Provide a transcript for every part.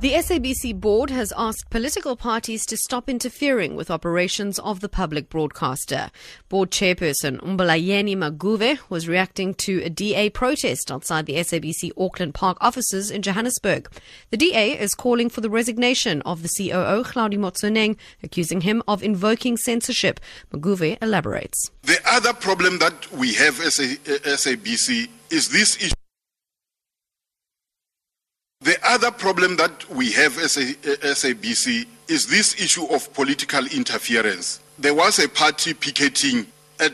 The SABC board has asked political parties to stop interfering with operations of the public broadcaster. Board chairperson Mbalayeni Maguve was reacting to a DA protest outside the SABC Auckland Park offices in Johannesburg. The DA is calling for the resignation of the COO, Claudio Motseneng, accusing him of invoking censorship. Maguve elaborates. The other problem that we have as SABC is this issue. The other problem that we have as SABC is this issue of political interference. There was a party picketing at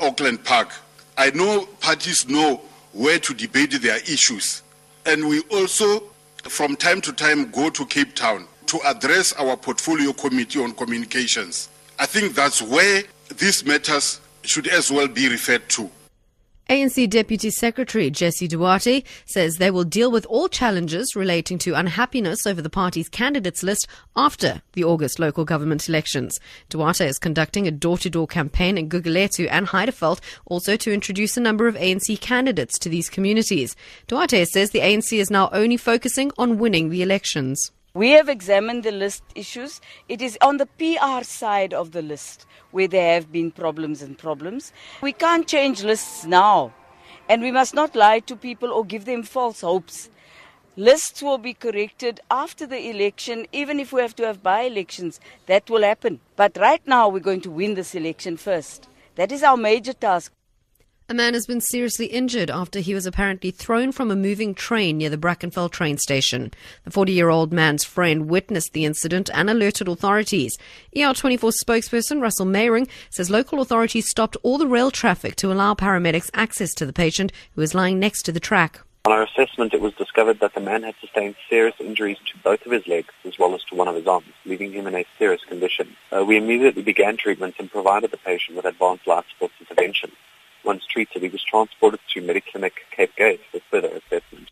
Auckland Park. I know parties know where to debate their issues. And we also, from time to time, go to Cape Town to address our portfolio committee on communications. I think that's where these matters should as well be referred to. ANC Deputy Secretary Jesse Duarte says they will deal with all challenges relating to unhappiness over the party's candidates list after the August local government elections. Duarte is conducting a door-to-door campaign in Gugulethu and Heidefeld, also to introduce a number of ANC candidates to these communities. Duarte says the ANC is now only focusing on winning the elections. We have examined the list issues. It is on the PR side of the list where there have been problems and problems. We can't change lists now, and we must not lie to people or give them false hopes. Lists will be corrected after the election, even if we have to have by-elections. That will happen. But right now we're going to win this election first. That is our major task. A man has been seriously injured after he was apparently thrown from a moving train near the Brackenfell train station. The 40-year-old man's friend witnessed the incident and alerted authorities. ER24 spokesperson Russell Mayring says local authorities stopped all the rail traffic to allow paramedics access to the patient who was lying next to the track. On our assessment, it was discovered that the man had sustained serious injuries to both of his legs as well as to one of his arms, leaving him in a serious condition. We immediately began treatment and provided the patient with advanced life support intervention. Once treated, he was transported to Mediclinic Cape Gate for further assessment.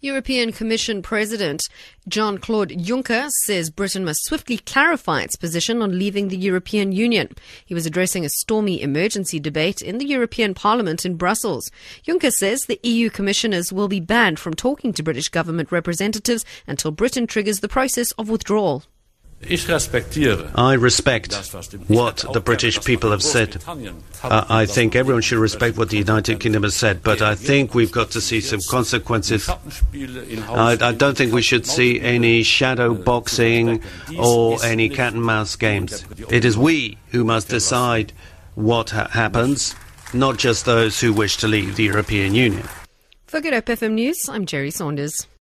European Commission President Jean-Claude Juncker says Britain must swiftly clarify its position on leaving the European Union. He was addressing a stormy emergency debate in the European Parliament in Brussels. Juncker says the EU commissioners will be banned from talking to British government representatives until Britain triggers the process of withdrawal. I respect what the British people have said. I think everyone should respect what the United Kingdom has said, but I think we've got to see some consequences. I don't think we should see any shadow boxing or any cat and mouse games. It is we who must decide what happens, not just those who wish to leave the European Union. For Good Hope FM News, I'm Gerry Saunders.